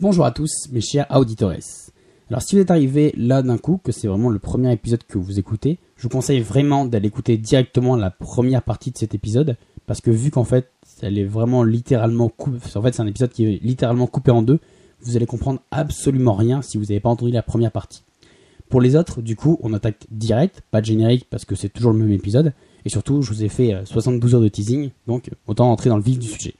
Bonjour à tous mes chers auditores. Alors si vous êtes arrivé là d'un coup, que c'est vraiment le premier épisode que vous écoutez, je vous conseille vraiment d'aller écouter directement la première partie de cet épisode, parce que vu qu'en fait elle est vraiment littéralement coupée, en fait c'est un épisode qui est littéralement coupé en deux, vous allez comprendre absolument rien si vous n'avez pas entendu la première partie. Pour les autres, du coup, on attaque direct, pas de générique parce que c'est toujours le même épisode, et surtout je vous ai fait 72 heures de teasing, donc autant entrer dans le vif du sujet.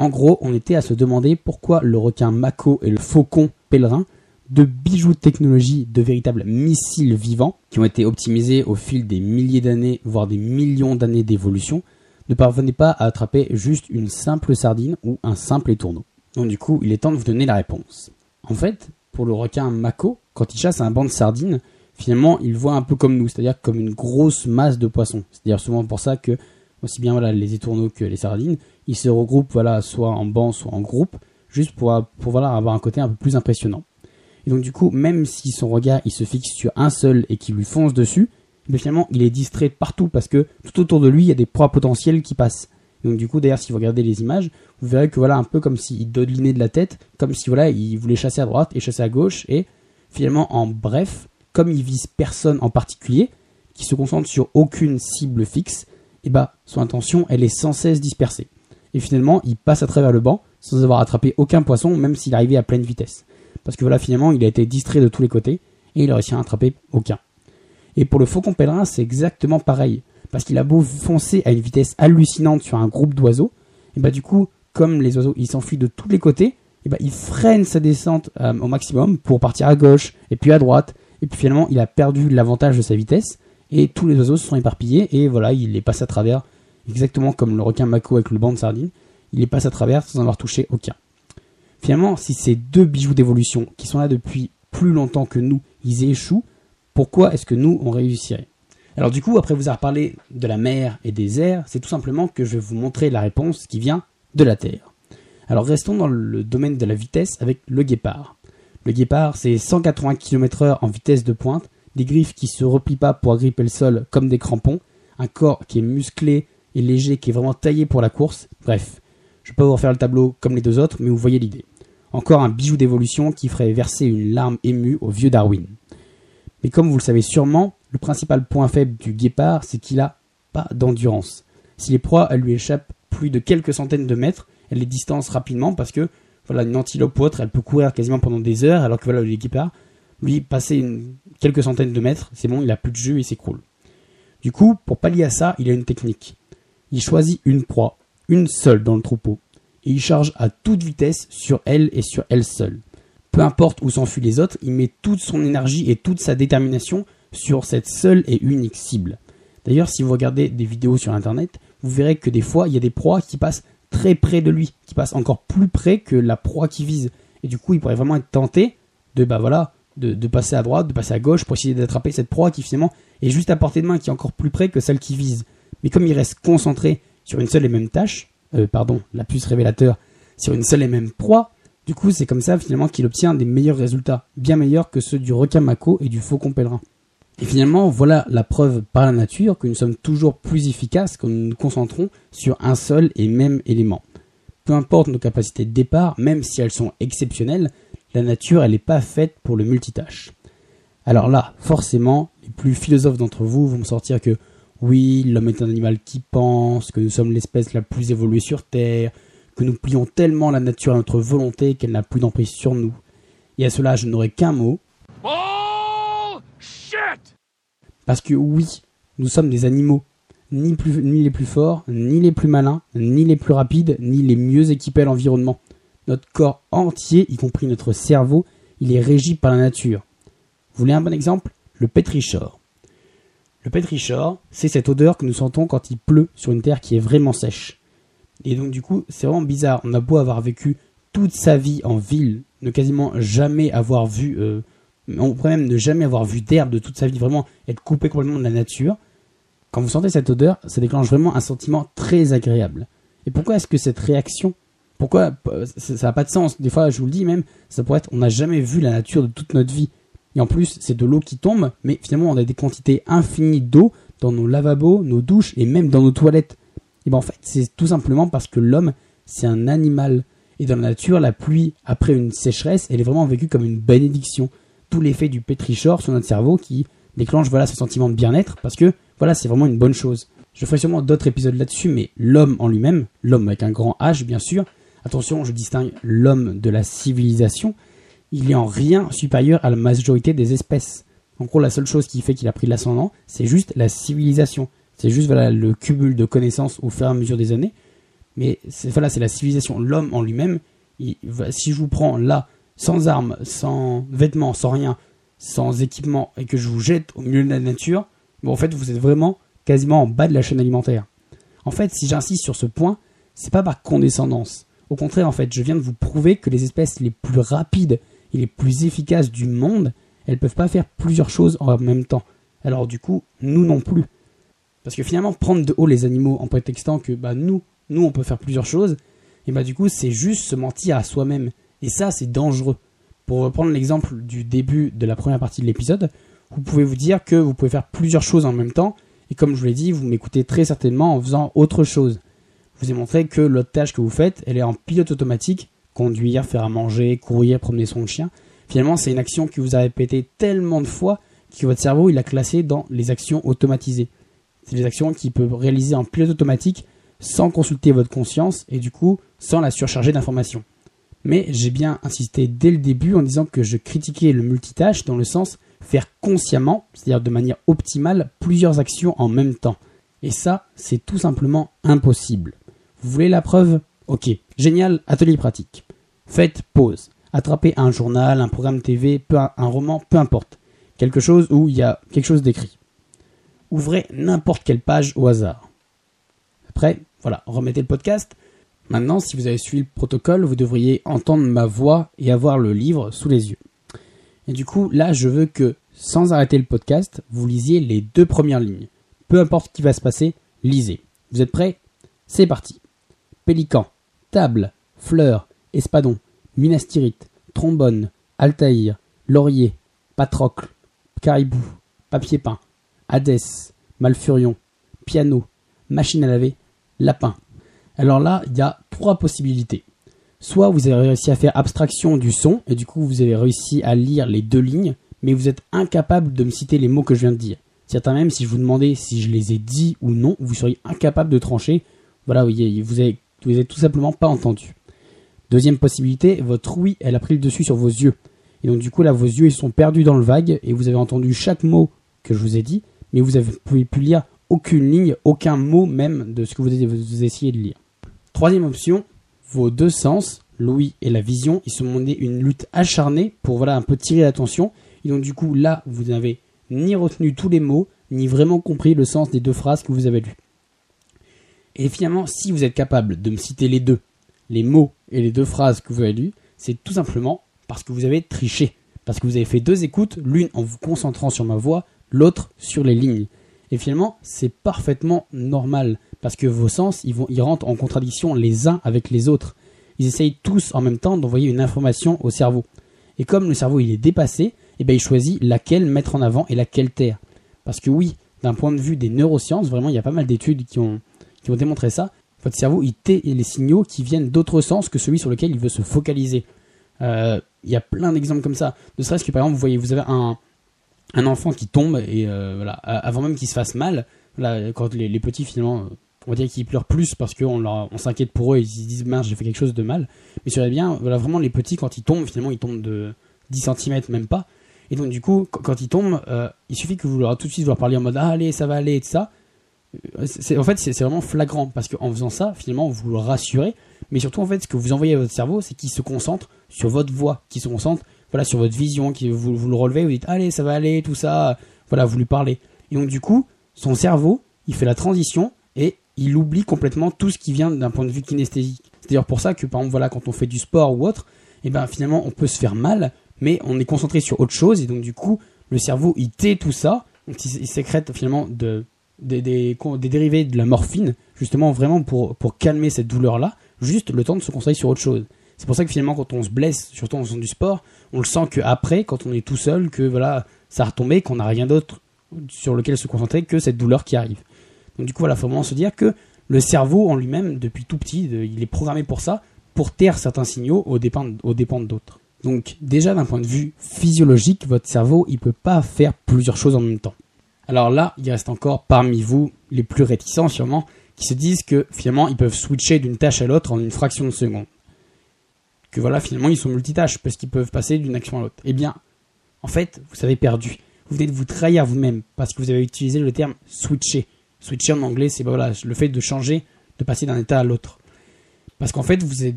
En gros, on était à se demander pourquoi le requin Mako et le faucon pèlerin, deux bijoux de technologie, de véritables missiles vivants, qui ont été optimisés au fil des milliers d'années, voire des millions d'années d'évolution, ne parvenaient pas à attraper juste une simple sardine ou un simple étourneau. Donc du coup, il est temps de vous donner la réponse. En fait, pour le requin Mako, quand il chasse un banc de sardines, finalement, il voit un peu comme nous, c'est-à-dire comme une grosse masse de poissons. C'est d'ailleurs souvent pour ça que, aussi bien voilà, les étourneaux que les sardines, ils se regroupent voilà, soit en banc, soit en groupe, juste pour voilà, avoir un côté un peu plus impressionnant. Et donc du coup, même si son regard il se fixe sur un seul et qu'il lui fonce dessus, mais finalement il est distrait partout parce que tout autour de lui, il y a des proies potentielles qui passent. Et donc du coup, d'ailleurs, si vous regardez les images, vous verrez que voilà, un peu comme s'il dodelinait de la tête, comme si voilà, il voulait chasser à droite et chasser à gauche, et finalement, en bref, comme il vise personne en particulier, qui se concentre sur aucune cible fixe, et bah, son attention, elle est sans cesse dispersée. Et finalement, il passe à travers le banc sans avoir attrapé aucun poisson, même s'il arrivait à pleine vitesse. Parce que voilà, finalement, il a été distrait de tous les côtés et il a réussi à attraper aucun. Et pour le faucon pèlerin, c'est exactement pareil. Parce qu'il a beau foncer à une vitesse hallucinante sur un groupe d'oiseaux, et bah du coup, comme les oiseaux, ils s'enfuient de tous les côtés, et bah il freine sa descente au maximum pour partir à gauche et puis à droite. Et puis finalement, il a perdu l'avantage de sa vitesse et tous les oiseaux se sont éparpillés et voilà, il les passe à travers. Exactement comme le requin Mako avec le banc de sardines, il les passe à travers sans avoir touché aucun. Finalement, si ces deux bijoux d'évolution qui sont là depuis plus longtemps que nous, ils échouent, pourquoi est-ce que nous, on réussirait? Alors du coup, après vous avoir parlé de la mer et des airs, c'est tout simplement que je vais vous montrer la réponse qui vient de la Terre. Alors restons dans le domaine de la vitesse avec le guépard. Le guépard, c'est 180 km/h en vitesse de pointe, des griffes qui ne se replient pas pour agripper le sol comme des crampons, un corps qui est musclé, et léger, qui est vraiment taillé pour la course. Bref, je ne vais pas vous refaire le tableau comme les deux autres, mais vous voyez l'idée. Encore un bijou d'évolution qui ferait verser une larme émue au vieux Darwin. Mais comme vous le savez sûrement, le principal point faible du guépard, c'est qu'il n'a pas d'endurance. Si les proies, elles lui échappent plus de quelques centaines de mètres, elle les distance rapidement parce que, voilà, une antilope ou autre, elle peut courir quasiment pendant des heures, alors que voilà, le guépard, lui, passer quelques centaines de mètres, c'est bon, il n'a plus de jus et s'écroule. Du coup, pour pallier à ça, il a une technique. Il choisit une proie, une seule dans le troupeau, et il charge à toute vitesse sur elle et sur elle seule. Peu importe où s'enfuient les autres, il met toute son énergie et toute sa détermination sur cette seule et unique cible. D'ailleurs, si vous regardez des vidéos sur internet, vous verrez que des fois, il y a des proies qui passent très près de lui, qui passent encore plus près que la proie qui vise. Et du coup, il pourrait vraiment être tenté de passer à droite, de passer à gauche pour essayer d'attraper cette proie qui finalement est juste à portée de main, qui est encore plus près que celle qui vise. Mais comme il reste concentré sur une seule et même tâche, sur une seule et même proie, du coup c'est comme ça finalement qu'il obtient des meilleurs résultats, bien meilleurs que ceux du requin Mako et du faucon pèlerin. Et finalement, voilà la preuve par la nature que nous sommes toujours plus efficaces quand nous nous concentrons sur un seul et même élément. Peu importe nos capacités de départ, même si elles sont exceptionnelles, la nature elle n'est pas faite pour le multitâche. Alors là, forcément, les plus philosophes d'entre vous vont me sortir que oui, l'homme est un animal qui pense, que nous sommes l'espèce la plus évoluée sur Terre, que nous plions tellement la nature à notre volonté qu'elle n'a plus d'emprise sur nous. Et à cela, je n'aurai qu'un mot. Bullshit ! Parce que oui, nous sommes des animaux. Ni les plus forts, ni les plus malins, ni les plus rapides, ni les mieux équipés à l'environnement. Notre corps entier, y compris notre cerveau, il est régi par la nature. Vous voulez un bon exemple ? Le pétrichor. Le pétrichor, c'est cette odeur que nous sentons quand il pleut sur une terre qui est vraiment sèche. Et donc du coup, c'est vraiment bizarre. On a beau avoir vécu toute sa vie en ville, ne quasiment jamais avoir vu... on pourrait même ne jamais avoir vu d'herbe de toute sa vie, vraiment être coupé complètement de la nature. Quand vous sentez cette odeur, ça déclenche vraiment un sentiment très agréable. Et pourquoi est-ce que cette réaction... Pourquoi ça n'a pas de sens. Des fois, je vous le dis même, ça pourrait être on n'a jamais vu la nature de toute notre vie. Et en plus, c'est de l'eau qui tombe, mais finalement, on a des quantités infinies d'eau dans nos lavabos, nos douches et même dans nos toilettes. Et bien en fait, c'est tout simplement parce que l'homme, c'est un animal. Et dans la nature, la pluie après une sécheresse, elle est vraiment vécue comme une bénédiction. Tout l'effet du pétrichor sur notre cerveau qui déclenche voilà, ce sentiment de bien-être, parce que voilà, c'est vraiment une bonne chose. Je ferai sûrement d'autres épisodes là-dessus, mais l'homme en lui-même, l'homme avec un grand H bien sûr, attention, je distingue l'homme de la civilisation, il est en rien supérieur à la majorité des espèces. En gros, la seule chose qui fait qu'il a pris de l'ascendant, c'est juste la civilisation. C'est juste voilà, le cumul de connaissances au fur et à mesure des années. Mais voilà, c'est la civilisation. L'homme en lui-même, si je vous prends là, sans armes, sans vêtements, sans rien, sans équipement, et que je vous jette au milieu de la nature, bon, en fait, vous êtes vraiment quasiment en bas de la chaîne alimentaire. En fait, si j'insiste sur ce point, c'est pas par condescendance. Au contraire, en fait, je viens de vous prouver que les espèces les plus rapides et les plus efficaces du monde, elles ne peuvent pas faire plusieurs choses en même temps. Alors du coup, nous non plus. Parce que finalement, prendre de haut les animaux en prétextant que bah, nous on peut faire plusieurs choses, et bah du coup, c'est juste se mentir à soi-même. Et ça, c'est dangereux. Pour reprendre l'exemple du début de la première partie de l'épisode, vous pouvez vous dire que vous pouvez faire plusieurs choses en même temps, et comme je vous l'ai dit, vous m'écoutez très certainement en faisant autre chose. Je vous ai montré que l'autre tâche que vous faites, elle est en pilote automatique, conduire, faire à manger, courir, promener son chien. Finalement, c'est une action que vous avez répétée tellement de fois que votre cerveau, il l'a classée dans les actions automatisées. C'est des actions qu'il peut réaliser en pilote automatique sans consulter votre conscience et du coup, sans la surcharger d'informations. Mais j'ai bien insisté dès le début en disant que je critiquais le multitâche dans le sens faire consciemment, c'est-à-dire de manière optimale, plusieurs actions en même temps. Et ça, c'est tout simplement impossible. Vous voulez la preuve ? Ok, génial, atelier pratique. Faites pause. Attrapez un journal, un programme TV, un roman, peu importe. Quelque chose où il y a quelque chose d'écrit. Ouvrez n'importe quelle page au hasard. Après, voilà, remettez le podcast. Maintenant, si vous avez suivi le protocole, vous devriez entendre ma voix et avoir le livre sous les yeux. Et du coup, là, je veux que, sans arrêter le podcast, vous lisiez les 2 premières lignes. Peu importe ce qui va se passer, lisez. Vous êtes prêts ? C'est parti. Pélican, table, fleur, espadon, minastyrite, trombone, altaïr, laurier, patrocle, caribou, papier peint, hadès, malfurion, piano, machine à laver, lapin. Alors là, il y a 3 possibilités. Soit vous avez réussi à faire abstraction du son, et du coup vous avez réussi à lire les 2 lignes, mais vous êtes incapable de me citer les mots que je viens de dire. Certains même, si je vous demandais si je les ai dits ou non, vous seriez incapable de trancher. Voilà, vous les avez tout simplement pas entendus. Deuxième possibilité, votre ouïe, elle a pris le dessus sur vos yeux. Et donc du coup, là, vos yeux, ils sont perdus dans le vague, et vous avez entendu chaque mot que je vous ai dit, mais vous ne pouvez plus lire aucune ligne, aucun mot même de ce que vous essayez de lire. Troisième option, vos 2 sens, l'ouïe et la vision, ils se sont menés une lutte acharnée pour voilà, un peu tirer l'attention. Et donc du coup, là, vous n'avez ni retenu tous les mots, ni vraiment compris le sens des 2 phrases que vous avez lues. Et finalement, si vous êtes capable de me citer les 2, les mots et les 2 phrases que vous avez lues, c'est tout simplement parce que vous avez triché. Parce que vous avez fait 2 écoutes, l'une en vous concentrant sur ma voix, l'autre sur les lignes. Et finalement, c'est parfaitement normal. Parce que vos sens, ils rentrent en contradiction les uns avec les autres. Ils essayent tous en même temps d'envoyer une information au cerveau. Et comme le cerveau il est dépassé, eh bien, il choisit laquelle mettre en avant et laquelle taire. Parce que oui, d'un point de vue des neurosciences, vraiment il y a pas mal d'études qui ont démontré ça. Votre cerveau, il tait les signaux qui viennent d'autres sens que celui sur lequel il veut se focaliser. Il y a plein d'exemples comme ça. Ne serait-ce que par exemple, vous voyez, vous avez un enfant qui tombe et voilà, avant même qu'il se fasse mal, voilà, quand les petits finalement, on va dire qu'ils pleurent plus parce qu'on s'inquiète pour eux, ils se disent mince, j'ai fait quelque chose de mal. Mais c'est bien, voilà, vraiment les petits quand ils tombent, finalement ils tombent de 10 cm même pas. Et donc du coup, quand ils tombent, il suffit que vous leur tout de suite leur parler en mode ah, allez, ça va aller et tout ça. En fait, c'est vraiment flagrant parce qu'en faisant ça, finalement, vous le rassurez. Mais surtout, en fait, ce que vous envoyez à votre cerveau, c'est qu'il se concentre sur votre voix, qu'il se concentre voilà, sur votre vision, qu'il vous le relevez, vous dites allez, ça va aller, tout ça. Voilà, vous lui parlez. Et donc, du coup, son cerveau, il fait la transition et il oublie complètement tout ce qui vient d'un point de vue kinesthésique. C'est d'ailleurs pour ça que, par exemple, voilà, quand on fait du sport ou autre, et ben, finalement, on peut se faire mal, mais on est concentré sur autre chose. Et donc, du coup, le cerveau, il tait tout ça. Donc, il sécrète finalement des dérivés de la morphine, justement vraiment pour calmer cette douleur-là, juste le temps de se concentrer sur autre chose. C'est pour ça que finalement quand on se blesse, surtout en faisant du sport, on le sent qu'après, quand on est tout seul, que voilà, ça a retombé, qu'on n'a rien d'autre sur lequel se concentrer que cette douleur qui arrive. Donc du coup, voilà, il faut vraiment se dire que le cerveau en lui-même, depuis tout petit, il est programmé pour ça, pour taire certains signaux aux dépens d'autres. Donc déjà d'un point de vue physiologique, votre cerveau il peut pas faire plusieurs choses en même temps. Alors là, il reste encore parmi vous les plus réticents sûrement, qui se disent que finalement ils peuvent switcher d'une tâche à l'autre en une fraction de seconde. Que voilà, finalement ils sont multitâches parce qu'ils peuvent passer d'une action à l'autre. Eh bien, en fait, vous avez perdu. Vous venez de vous trahir vous-même parce que vous avez utilisé le terme switcher. Switcher en anglais, c'est voilà, le fait de changer, de passer d'un état à l'autre. Parce qu'en fait, vous êtes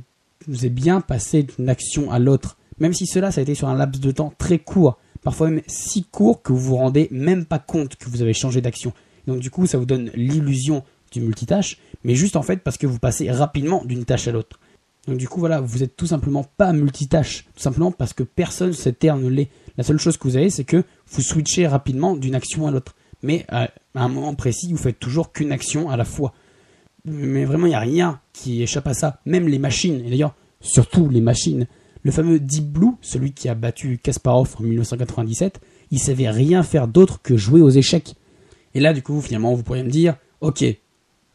bien passé d'une action à l'autre. Même si cela, ça a été sur un laps de temps très court. Parfois même si court que vous vous rendez même pas compte que vous avez changé d'action. Donc du coup, ça vous donne l'illusion du multitâche, mais juste en fait parce que vous passez rapidement d'une tâche à l'autre. Donc du coup, voilà, vous êtes tout simplement pas multitâche. Tout simplement parce que personne sur cette terre ne l'est. La seule chose que vous avez, c'est que vous switchez rapidement d'une action à l'autre. Mais à un moment précis, vous faites toujours qu'une action à la fois. Mais vraiment, il n'y a rien qui échappe à ça. Même les machines, et d'ailleurs, surtout les machines. Le fameux Deep Blue, celui qui a battu Kasparov en 1997, il ne savait rien faire d'autre que jouer aux échecs. Et là, du coup, finalement, vous pourriez me dire, ok,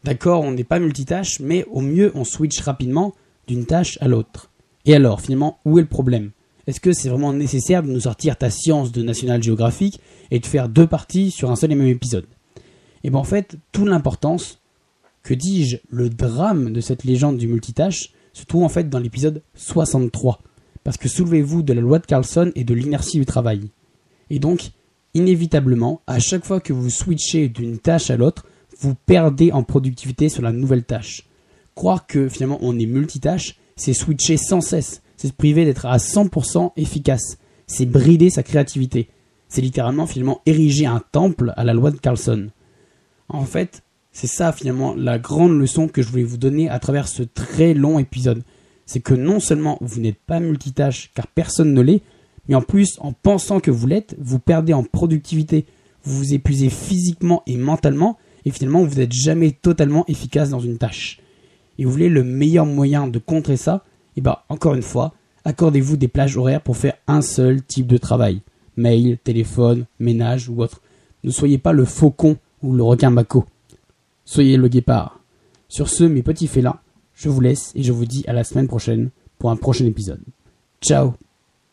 d'accord, on n'est pas multitâche, mais au mieux, on switch rapidement d'une tâche à l'autre. Et alors, finalement, où est le problème ? Est-ce que c'est vraiment nécessaire de nous sortir ta science de National Geographic et de faire deux parties sur un seul et même épisode ? Et bien en fait, toute l'importance, que dis-je, le drame de cette légende du multitâche se trouve en fait dans l'épisode 63. Parce que soulevez-vous de la loi de Carlson et de l'inertie du travail. Et donc, inévitablement, à chaque fois que vous switchez d'une tâche à l'autre, vous perdez en productivité sur la nouvelle tâche. Croire que finalement on est multitâche, c'est switcher sans cesse. C'est se priver d'être à 100% efficace. C'est brider sa créativité. C'est littéralement, finalement, ériger un temple à la loi de Carlson. En fait, c'est ça, finalement, la grande leçon que je voulais vous donner à travers ce très long épisode. C'est que non seulement vous n'êtes pas multitâche, car personne ne l'est, mais en plus, en pensant que vous l'êtes, vous perdez en productivité. Vous vous épuisez physiquement et mentalement, et finalement, vous n'êtes jamais totalement efficace dans une tâche. Et vous voulez le meilleur moyen de contrer ça, et bien, encore une fois, accordez-vous des plages horaires pour faire un seul type de travail. Mail, téléphone, ménage ou autre. Ne soyez pas le faucon ou le requin Mako. Soyez le guépard. Sur ce, mes petits félins, je vous laisse et je vous dis à la semaine prochaine pour un prochain épisode. Ciao!